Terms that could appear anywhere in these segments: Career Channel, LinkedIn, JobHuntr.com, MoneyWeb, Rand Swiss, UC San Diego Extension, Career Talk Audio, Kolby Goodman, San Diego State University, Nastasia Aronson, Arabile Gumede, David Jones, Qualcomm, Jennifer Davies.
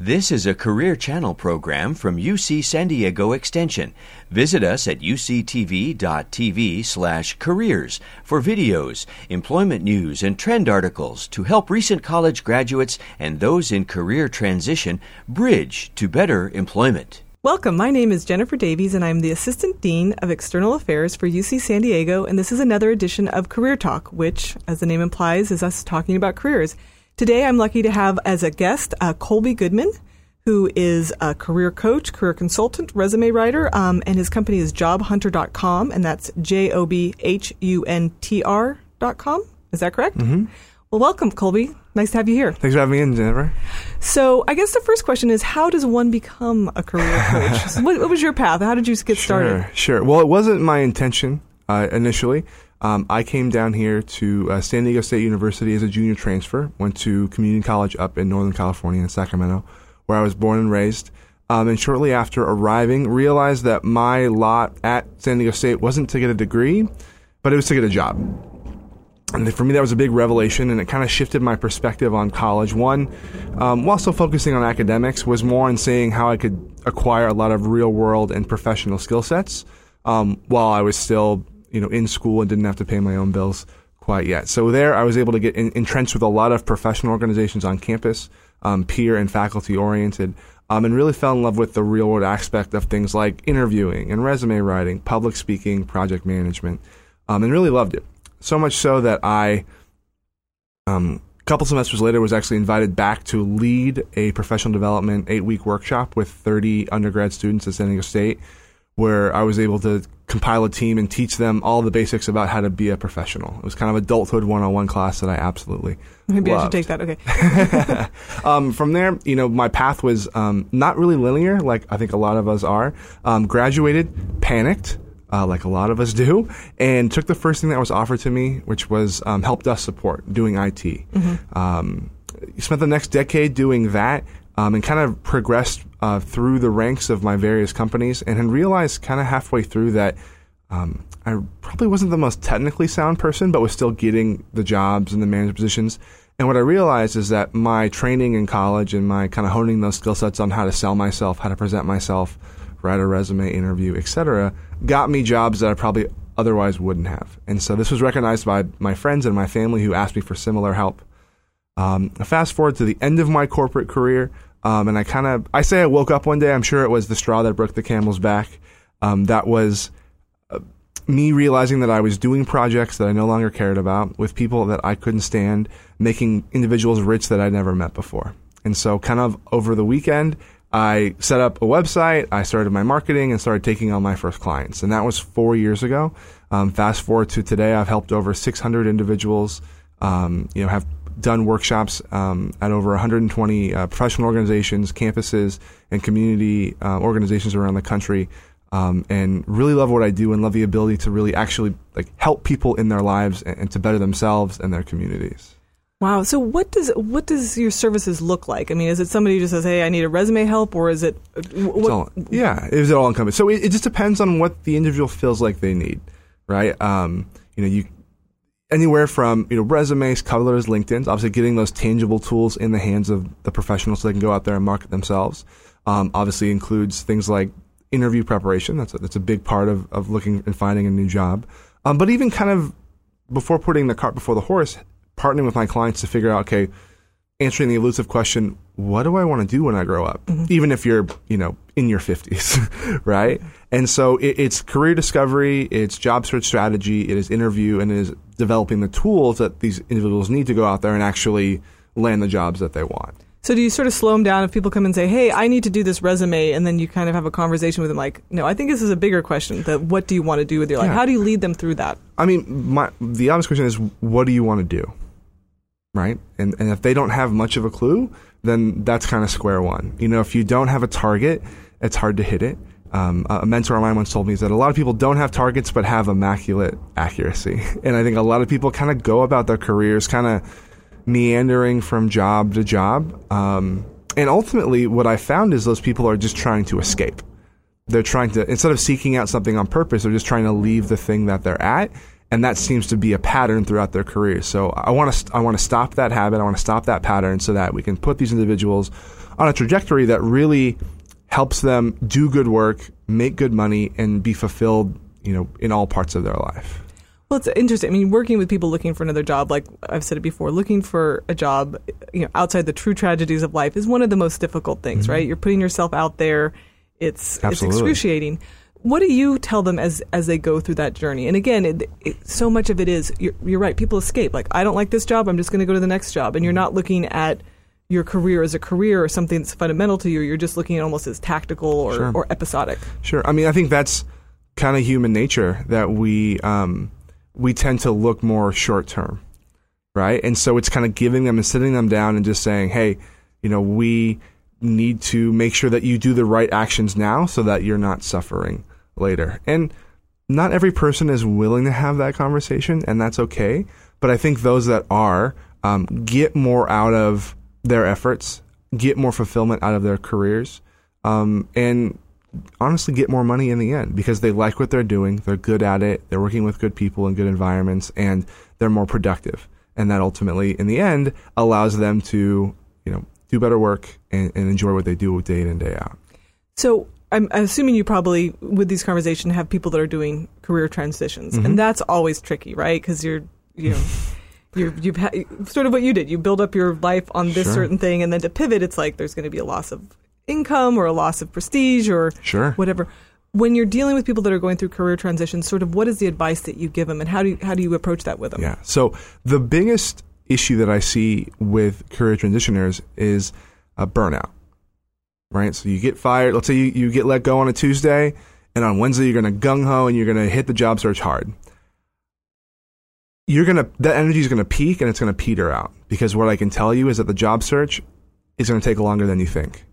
This is a Career Channel program from UC San Diego Extension. Visit us at uctv.tv/careers for videos, employment news, and trend articles to help recent college graduates and those in career transition bridge to better employment. Welcome. My name is Jennifer Davies, and I'm the Assistant Dean of External Affairs for UC San Diego, and this is another edition of Career Talk, which, as the name implies, is us talking about careers. Today, I'm lucky to have as a guest Kolby Goodman, who is a career coach, career consultant, resume writer, and his company is JobHuntr.com, and that's JobHuntr.com. Is that correct? Mm-hmm. Well, welcome, Kolby. Nice to have you here. Thanks for having me in, Jennifer. So I guess the first question is, how does one become a career coach? So what was your path? How did you get started? Sure. Well, it wasn't my intention initially. I came down here to San Diego State University as a junior transfer, went to community college up in Northern California in Sacramento, where I was born and raised. And shortly after arriving, realized that my lot at San Diego State wasn't to get a degree, but it was to get a job. And for me, that was a big revelation, and it kind of shifted my perspective on college. One, while still focusing on academics, was more on seeing how I could acquire a lot of real-world and professional skill sets while I was still in school and didn't have to pay my own bills quite yet. So there I was able to get entrenched with a lot of professional organizations on campus, peer and faculty oriented, and really fell in love with the real world aspect of things like interviewing and resume writing, public speaking, project management, and really loved it. So much so that I, a couple semesters later, was actually invited back to lead a professional development 8-week workshop with 30 undergrad students at San Diego State, where I was able to compile a team and teach them all the basics about how to be a professional. It was kind of adulthood 101 class that I absolutely loved. I should take that. Okay. From there, my path was not really linear, like I think a lot of us are. Graduated, panicked, like a lot of us do, and took the first thing that was offered to me, which was help desk support, doing IT. Mm-hmm. Spent the next decade doing that. And kind of progressed through the ranks of my various companies, and then realized kind of halfway through that I probably wasn't the most technically sound person, but was still getting the jobs and the manager positions. And what I realized is that my training in college and my kind of honing those skill sets on how to sell myself, how to present myself, write a resume, interview, etc., got me jobs that I probably otherwise wouldn't have. And so this was recognized by my friends and my family, who asked me for similar help. Fast forward to the end of my corporate career. And I say I woke up one day. I'm sure it was the straw that broke the camel's back. That was me realizing that I was doing projects that I no longer cared about with people that I couldn't stand, making individuals rich that I'd never met before. And so kind of over the weekend, I set up a website. I started my marketing and started taking on my first clients. And that was 4 years ago. Fast forward to today, I've helped over 600 individuals, have done workshops at over 120 professional organizations, campuses, and community organizations around the country, and really love what I do and love the ability to really actually help people in their lives and to better themselves and their communities. Wow. So what does your services look like? I mean, is it somebody who just says, hey, I need a resume help, or is it? Is it all encompassed? So it just depends on what the individual feels like they need, right? Anywhere from resumes, colors, LinkedIn, obviously getting those tangible tools in the hands of the professionals so they can go out there and market themselves. Obviously includes things like interview preparation. That's a big part of looking and finding a new job. But even kind of before putting the cart before the horse, partnering with my clients to figure out, okay, answering the elusive question, what do I want to do when I grow up? Mm-hmm. Even if you're, in your 50s, right? And so it's career discovery, it's job search strategy, it is interview, and it is developing the tools that these individuals need to go out there and actually land the jobs that they want. So do you sort of slow them down if people come and say, hey, I need to do this resume, and then you kind of have a conversation with them like, no, I think this is a bigger question, that what do you want to do with your life? Yeah. How do you lead them through that? I mean, the obvious question is, what do you want to do? Right? And if they don't have much of a clue, then that's kind of square one. If you don't have a target, it's hard to hit it. A mentor of mine once told me is that a lot of people don't have targets but have immaculate accuracy. And I think a lot of people kind of go about their careers kind of meandering from job to job. And ultimately what I found is those people are just trying to escape. They're trying to, instead of seeking out something on purpose, they're just trying to leave the thing that they're at And that seems to be a pattern throughout their career. So I want to stop that habit. I want to stop that pattern so that we can put these individuals on a trajectory that really helps them do good work, make good money, and be fulfilled, you know, in all parts of their life. Well, it's interesting. I mean, working with people looking for another job, like I've said it before, looking for a job, you know, outside the true tragedies of life is one of the most difficult things, mm-hmm. right? You're putting yourself out there. It's excruciating. What do you tell them as they go through that journey? And again, so much of it is, you're right, people escape. Like, I don't like this job, I'm just going to go to the next job. And you're not looking at your career as a career or something that's fundamental to you. You're just looking at almost as tactical or episodic. Sure. I mean, I think that's kind of human nature, that we tend to look more short term, right? And so it's kind of giving them and sitting them down and just saying, hey, you know, we need to make sure that you do the right actions now so that you're not suffering later. And not every person is willing to have that conversation, and that's okay. But I think those that are, get more out of their efforts, get more fulfillment out of their careers, and honestly get more money in the end, because they like what they're doing, they're good at it, they're working with good people in good environments, and they're more productive. And that ultimately, in the end, allows them to, you know, do better work and enjoy what they do day in and day out. So I'm assuming you probably, with these conversations, have people that are doing career transitions. Mm-hmm. And that's always tricky, right? Because you've sort of what you did. You build up your life on this certain thing, and then to pivot, it's like there's going to be a loss of income or a loss of prestige or whatever. When you're dealing with people that are going through career transitions, sort of what is the advice that you give them, and how do you approach that with them? Yeah. So the biggest issue that I see with career transitioners is a burnout, right? So you get fired. Let's say you get let go on a Tuesday, and on Wednesday you're going to gung-ho and you're going to hit the job search hard. That energy is going to peak and it's going to peter out, because what I can tell you is that the job search is going to take longer than you think.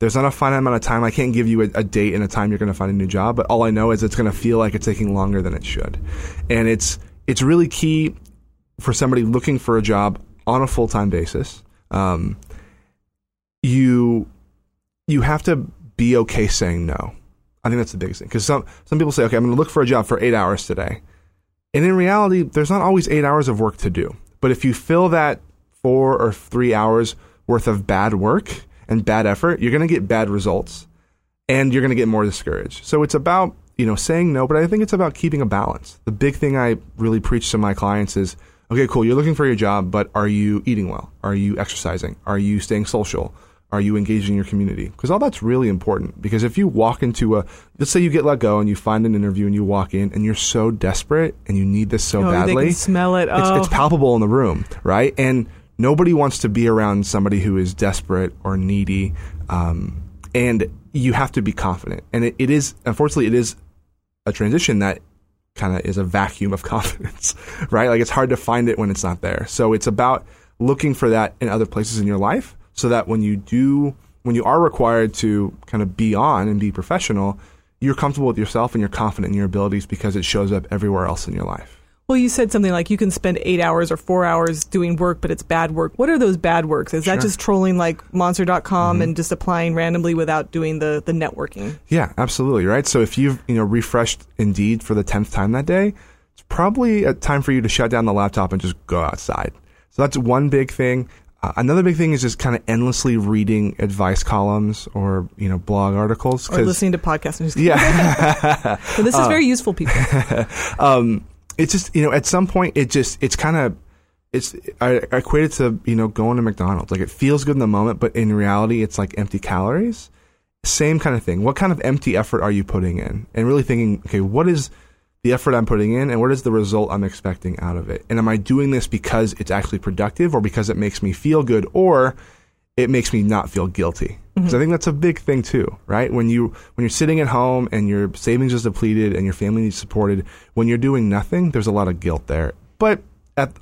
There's not a finite amount of time. I can't give you a date and a time you're going to find a new job, but all I know is it's going to feel like it's taking longer than it should. And it's really key for somebody looking for a job on a full-time basis. You have to be okay saying no. I think that's the biggest thing. Because some people say, okay, I'm going to look for a job for 8 hours today. And in reality, there's not always 8 hours of work to do. But if you fill that 4 or 3 hours worth of bad work and bad effort, you're going to get bad results and you're going to get more discouraged. So it's about, you know, saying no, but I think it's about keeping a balance. The big thing I really preach to my clients is, okay, cool, you're looking for your job, but are you eating well? Are you exercising? Are you staying social? Are you engaged in your community? Because all that's really important. Because if you walk into let's say you get let go and you find an interview and you walk in and you're so desperate and you need this so badly. They can smell it. It's palpable in the room, right? And nobody wants to be around somebody who is desperate or needy. And you have to be confident. And it is, unfortunately, a transition that kind of is a vacuum of confidence, right? Like, it's hard to find it when it's not there. So it's about looking for that in other places in your life, so that when you are required to kind of be on and be professional, you're comfortable with yourself and you're confident in your abilities, because it shows up everywhere else in your life. Well, you said something like you can spend 8 hours or 4 hours doing work, but it's bad work. What are those bad works? Is that just trolling like Monster.com mm-hmm. and just applying randomly without doing the networking? Yeah, absolutely, right? So if you've refreshed Indeed for the 10th time that day, it's probably a time for you to shut down the laptop and just go outside. So that's one big thing. Another big thing is just kind of endlessly reading advice columns or blog articles. Or listening to podcasts. Yeah. So this is very useful, people. It's just, at some point I equate it to, going to McDonald's. Like, it feels good in the moment, but in reality, it's like empty calories. Same kind of thing. What kind of empty effort are you putting in? And really thinking, okay, what is the effort I'm putting in and what is the result I'm expecting out of it? And am I doing this because it's actually productive, or because it makes me feel good, or it makes me not feel guilty? Because I think that's a big thing too, right? When you're sitting at home and your savings is depleted and your family needs supported, when you're doing nothing, there's a lot of guilt there. But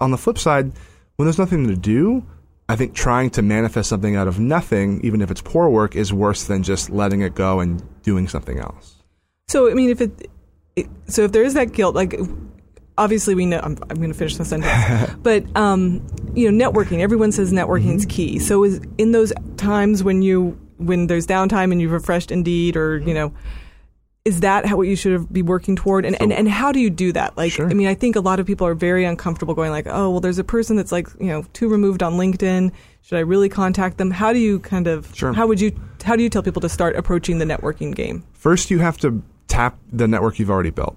on the flip side, when there's nothing to do, I think trying to manifest something out of nothing, even if it's poor work, is worse than just letting it go and doing something else. So, I mean, if there is that guilt, like, obviously, we know. I'm going to finish the sentence, but networking. Everyone says networking is key. So, is in those times when there's downtime and you've refreshed Indeed, or Is that what you should be working toward? And, so, and how do you do that? Like, sure. I mean, I think a lot of people are very uncomfortable going like, oh, well, there's a person that's like, you know, too removed on LinkedIn. Should I really contact them? How do you kind of, sure. How do you tell people to start approaching the networking game? First, you have to tap the network you've already built.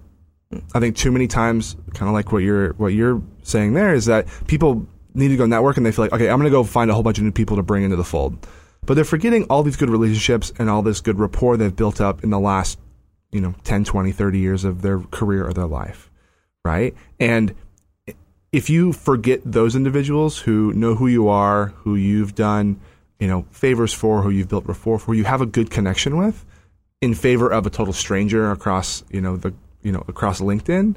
I think too many times, kind of like what you're saying there, is that people need to go network and they feel like, okay, I'm going to go find a whole bunch of new people to bring into the fold. But they're forgetting all these good relationships and all this good rapport they've built up in the last, 10, 20, 30 years of their career or their life, right? And if you forget those individuals who know who you are, who you've done, favors for, who you've built rapport for, you have a good connection with, in favor of a total stranger across, across LinkedIn,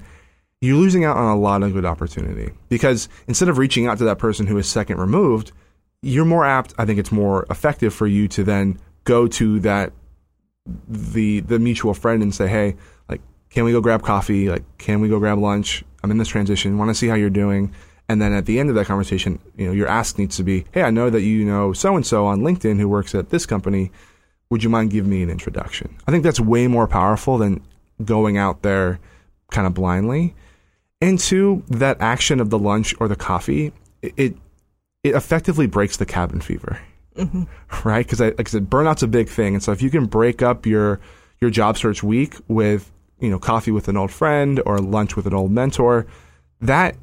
you're losing out on a lot of good opportunity. Because instead of reaching out to that person who is second removed, you're more apt, I think it's more effective for you to then go to that the mutual friend and say, hey, like, can we go grab coffee? Like, can we go grab lunch? I'm in this transition. Want to see how you're doing. And then at the end of that conversation, your ask needs to be, hey, I know that so-and-so on LinkedIn who works at this company. Would you mind giving me an introduction? I think that's way more powerful than going out there kind of blindly. And two, that action of the lunch or the coffee, it effectively breaks the cabin fever. Mm-hmm. Right? Because like I said, burnout's a big thing. And so if you can break up your job search week with, coffee with an old friend or lunch with an old mentor, that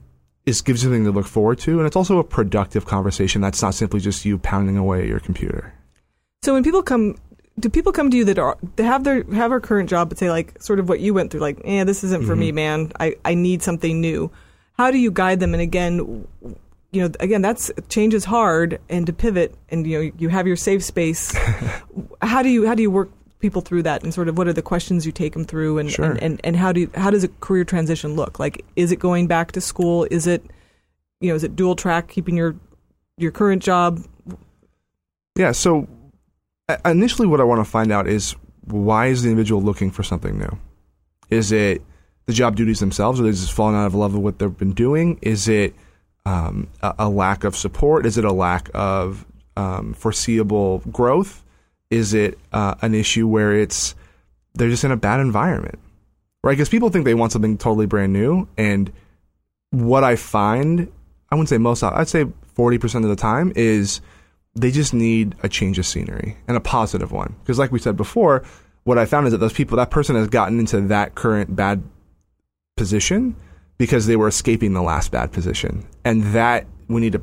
gives you something to look forward to. And it's also a productive conversation. That's not simply just you pounding away at your computer. So when people come, do people come to you that have their current job but say like sort of what you went through, like, this isn't for mm-hmm. me, man. I need something new. How do you guide them? And again, that's change is hard and to pivot and, you have your safe space. How do you work people through that and sort of what are the questions you take them through and, sure. and how does a career transition look? Like, is it going back to school? Is it, is it dual track, keeping your current job? Yeah. So initially what I want to find out is why is the individual looking for something new? Is it the job duties themselves? Are they just falling out of love with what they've been doing? Is it a lack of support? Is it a lack of foreseeable growth? Is it an issue where they're just in a bad environment, right? Because people think they want something totally brand new. And what I find, I wouldn't say most, I'd say 40% of the time is they just need a change of scenery and a positive one. Because like we said before, what I found is that that person has gotten into that current bad position because they were escaping the last bad position. And that we need to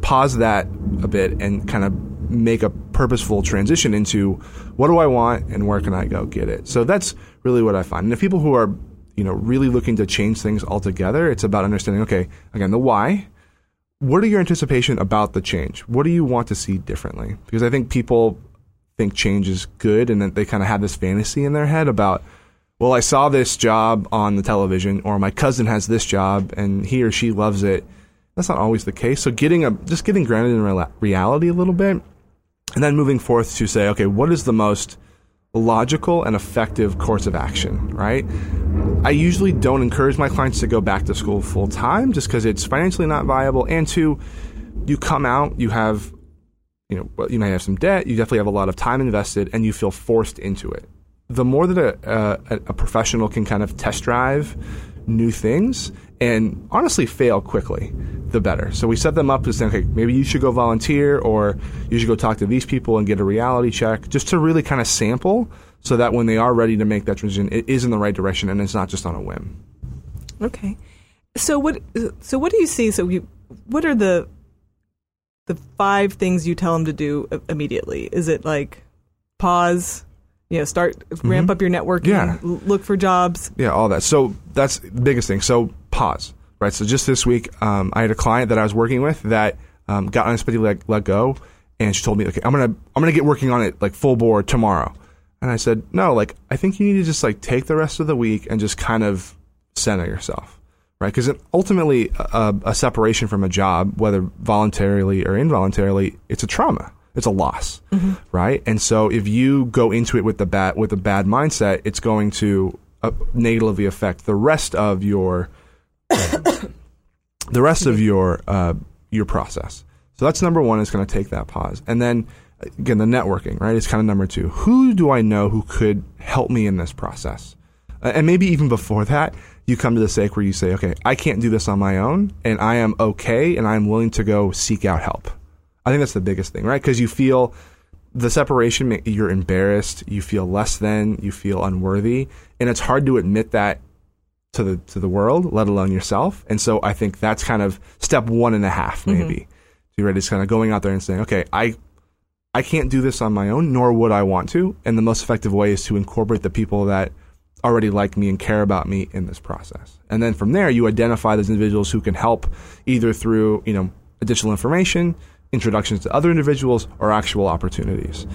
pause that a bit and kind of make a purposeful transition into what do I want and where can I go get it? So that's really what I find. And the people who are, really looking to change things altogether, it's about understanding, okay, again, the why. What are your anticipation about the change? What do you want to see differently? Because I think people think change is good and that they kind of have this fantasy in their head about, well, I saw this job on the television, or my cousin has this job and he or she loves it. That's not always the case. So getting grounded in reality a little bit and then moving forth to say, okay, what is the most logical and effective course of action, right? I usually don't encourage my clients to go back to school full time just because it's financially not viable. And two, you come out, you have, you may have some debt, you definitely have a lot of time invested and you feel forced into it. The more that a professional can kind of test drive new things and honestly fail quickly, the better. So we set them up to say, okay, maybe you should go volunteer or you should go talk to these people and get a reality check just to really kind of sample so that when they are ready to make that transition, it is in the right direction and it's not just on a whim. Okay. So what do you see? What are the five things you tell them to do immediately? Is it like pause? Ramp up your networking, look for jobs. Yeah, all that. So that's the biggest thing. So pause, right? So just this week, I had a client that I was working with that got unexpectedly let go, and she told me, okay, I'm gonna get working on it like full board tomorrow. And I said, no, like I think you need to just like take the rest of the week and just kind of center yourself, right? Because ultimately, a separation from a job, whether voluntarily or involuntarily, it's a trauma. It's a loss, mm-hmm. right? And so if you go into it with a bad mindset, it's going to negatively affect the rest of your your process. So that's number one, is going to take that pause. And then again, the networking, right? It's kind of number two. Who do I know who could help me in this process? And maybe even before that, you come to the stake where you say, okay, I can't do this on my own, and I am okay, and I'm willing to go seek out help. I think that's the biggest thing, right? Because you feel the separation, you're embarrassed, you feel less than, you feel unworthy, and it's hard to admit that to the world, let alone yourself. And so I think that's kind of step one and a half, maybe. Mm-hmm. You're ready, it's kind of going out there and saying, okay, I can't do this on my own, nor would I want to. And the most effective way is to incorporate the people that already like me and care about me in this process. And then from there, you identify those individuals who can help either through, additional information, introductions to other individuals, or actual opportunities.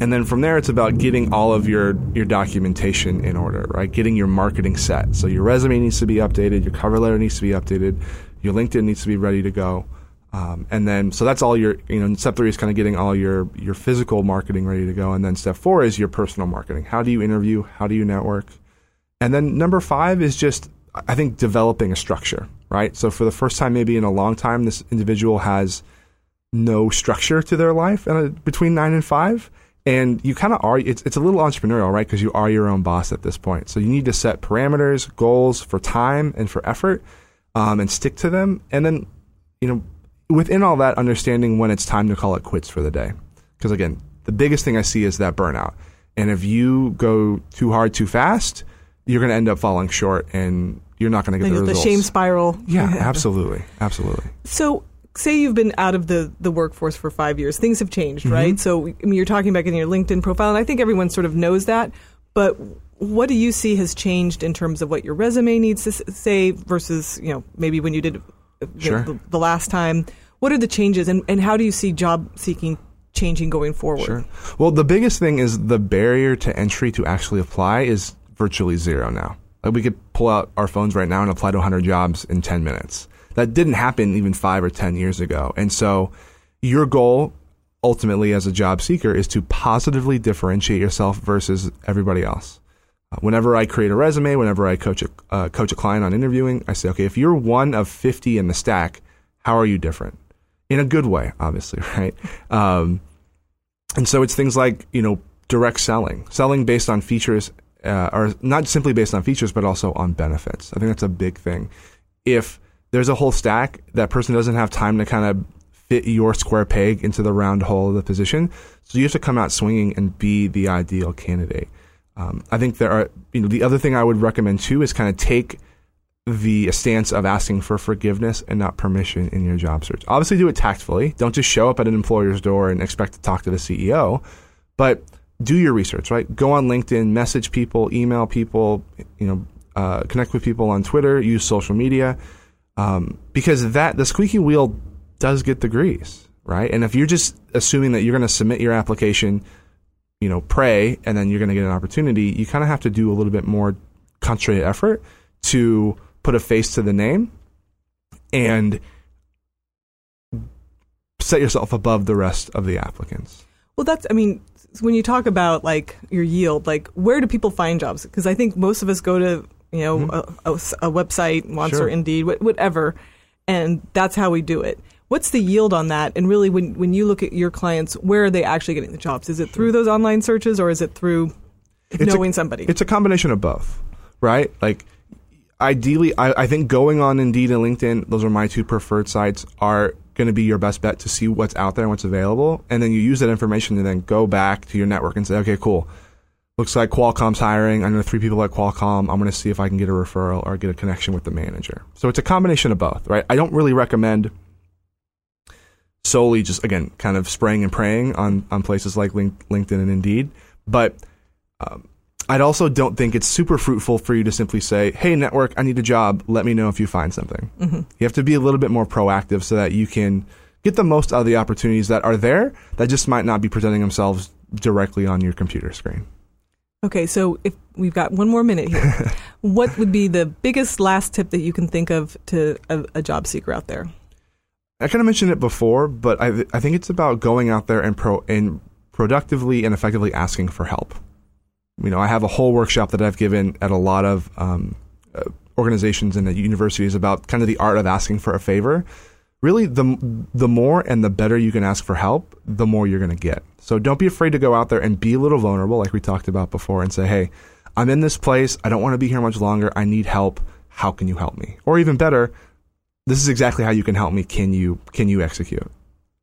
And then from there, it's about getting all of your documentation in order, right? Getting your marketing set. So your resume needs to be updated, your cover letter needs to be updated, your LinkedIn needs to be ready to go. And then, so that's all your, step three is kind of getting all your physical marketing ready to go. And then step four is your personal marketing. How do you interview? How do you network? And then number five is just, I think, developing a structure, right? So for the first time, maybe in a long time, this individual has no structure to their life between 9 and 5. And you kind of are, it's a little entrepreneurial, right? Because you are your own boss at this point. So you need to set parameters, goals for time and for effort, and stick to them. And then, within all that, understanding when it's time to call it quits for the day. Because again, the biggest thing I see is that burnout. And if you go too hard, too fast, you're going to end up falling short and you're not going to get the results. The shame spiral. Yeah, absolutely. Absolutely. So say you've been out of the workforce for 5 years. Things have changed, mm-hmm. right? So you're talking back in your LinkedIn profile, and I think everyone sort of knows that. But what do you see has changed in terms of what your resume needs to say versus, maybe when you did sure. The last time? What are the changes, and how do you see job seeking changing going forward? Sure. Well, the biggest thing is the barrier to entry to actually apply is virtually zero now. Like, we could pull out our phones right now and apply to 100 jobs in 10 minutes. That didn't happen even 5 or 10 years ago. And so your goal ultimately as a job seeker is to positively differentiate yourself versus everybody else. Whenever I create a resume, whenever I coach a client on interviewing, I say, okay, if you're one of 50 in the stack, how are you different? In a good way, obviously, right? And so it's things like, direct selling. Selling based on features, or not simply based on features, but also on benefits. I think that's a big thing. If there's a whole stack, that person doesn't have time to kind of fit your square peg into the round hole of the position. So you have to come out swinging and be the ideal candidate. I think there are, the other thing I would recommend too is kind of take the stance of asking for forgiveness and not permission in your job search. Obviously, do it tactfully. Don't just show up at an employer's door and expect to talk to the CEO, but do your research, right? Go on LinkedIn, message people, email people, connect with people on Twitter, use social media, because the squeaky wheel does get the grease, right? And if you're just assuming that you're going to submit your application, pray, and then you're going to get an opportunity, you kind of have to do a little bit more concentrated effort to put a face to the name and set yourself above the rest of the applicants. Well, when you talk about your yield, where do people find jobs? Because I think most of us go to, mm-hmm. a website, Monster, sure. Indeed, whatever, and that's how we do it. What's the yield on that? And really, when you look at your clients, where are they actually getting the jobs? Is it sure. through those online searches, or is it through knowing somebody? It's a combination of both, right? Ideally, I think going on Indeed and LinkedIn, those are my two preferred sites, are going to be your best bet to see what's out there and what's available. And then you use that information to then go back to your network and say, okay, cool. Looks like Qualcomm's hiring. I know 3 people at Qualcomm. I'm going to see if I can get a referral or get a connection with the manager. So it's a combination of both, right? I don't really recommend solely just, again, kind of spraying and praying on places like LinkedIn and Indeed. But I'd also don't think it's super fruitful for you to simply say, hey, network, I need a job. Let me know if you find something. Mm-hmm. You have to be a little bit more proactive so that you can get the most out of the opportunities that are there that just might not be presenting themselves directly on your computer screen. Okay, so if we've got one more minute here, what would be the biggest last tip that you can think of to a job seeker out there? I kind of mentioned it before, but I think it's about going out there and productively and effectively asking for help. I have a whole workshop that I've given at a lot of organizations and at universities about kind of the art of asking for a favor, really the more and the better you can ask for help, the more you're going to get. So don't be afraid to go out there and be a little vulnerable, like we talked about before, and say, hey, I'm in this place. I don't want to be here much longer. I need help. How can you help me? Or even better, this is exactly how you can help me. Can you execute?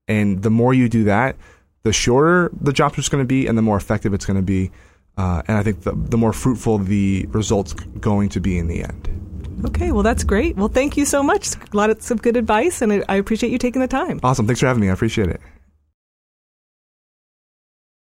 And the more you do that, the shorter the job search is going to be and the more effective it's going to be. And I think the more fruitful the results going to be in the end. Okay, well, that's great. Well, thank you so much. Lots of good advice, and I appreciate you taking the time. Awesome. Thanks for having me. I appreciate it.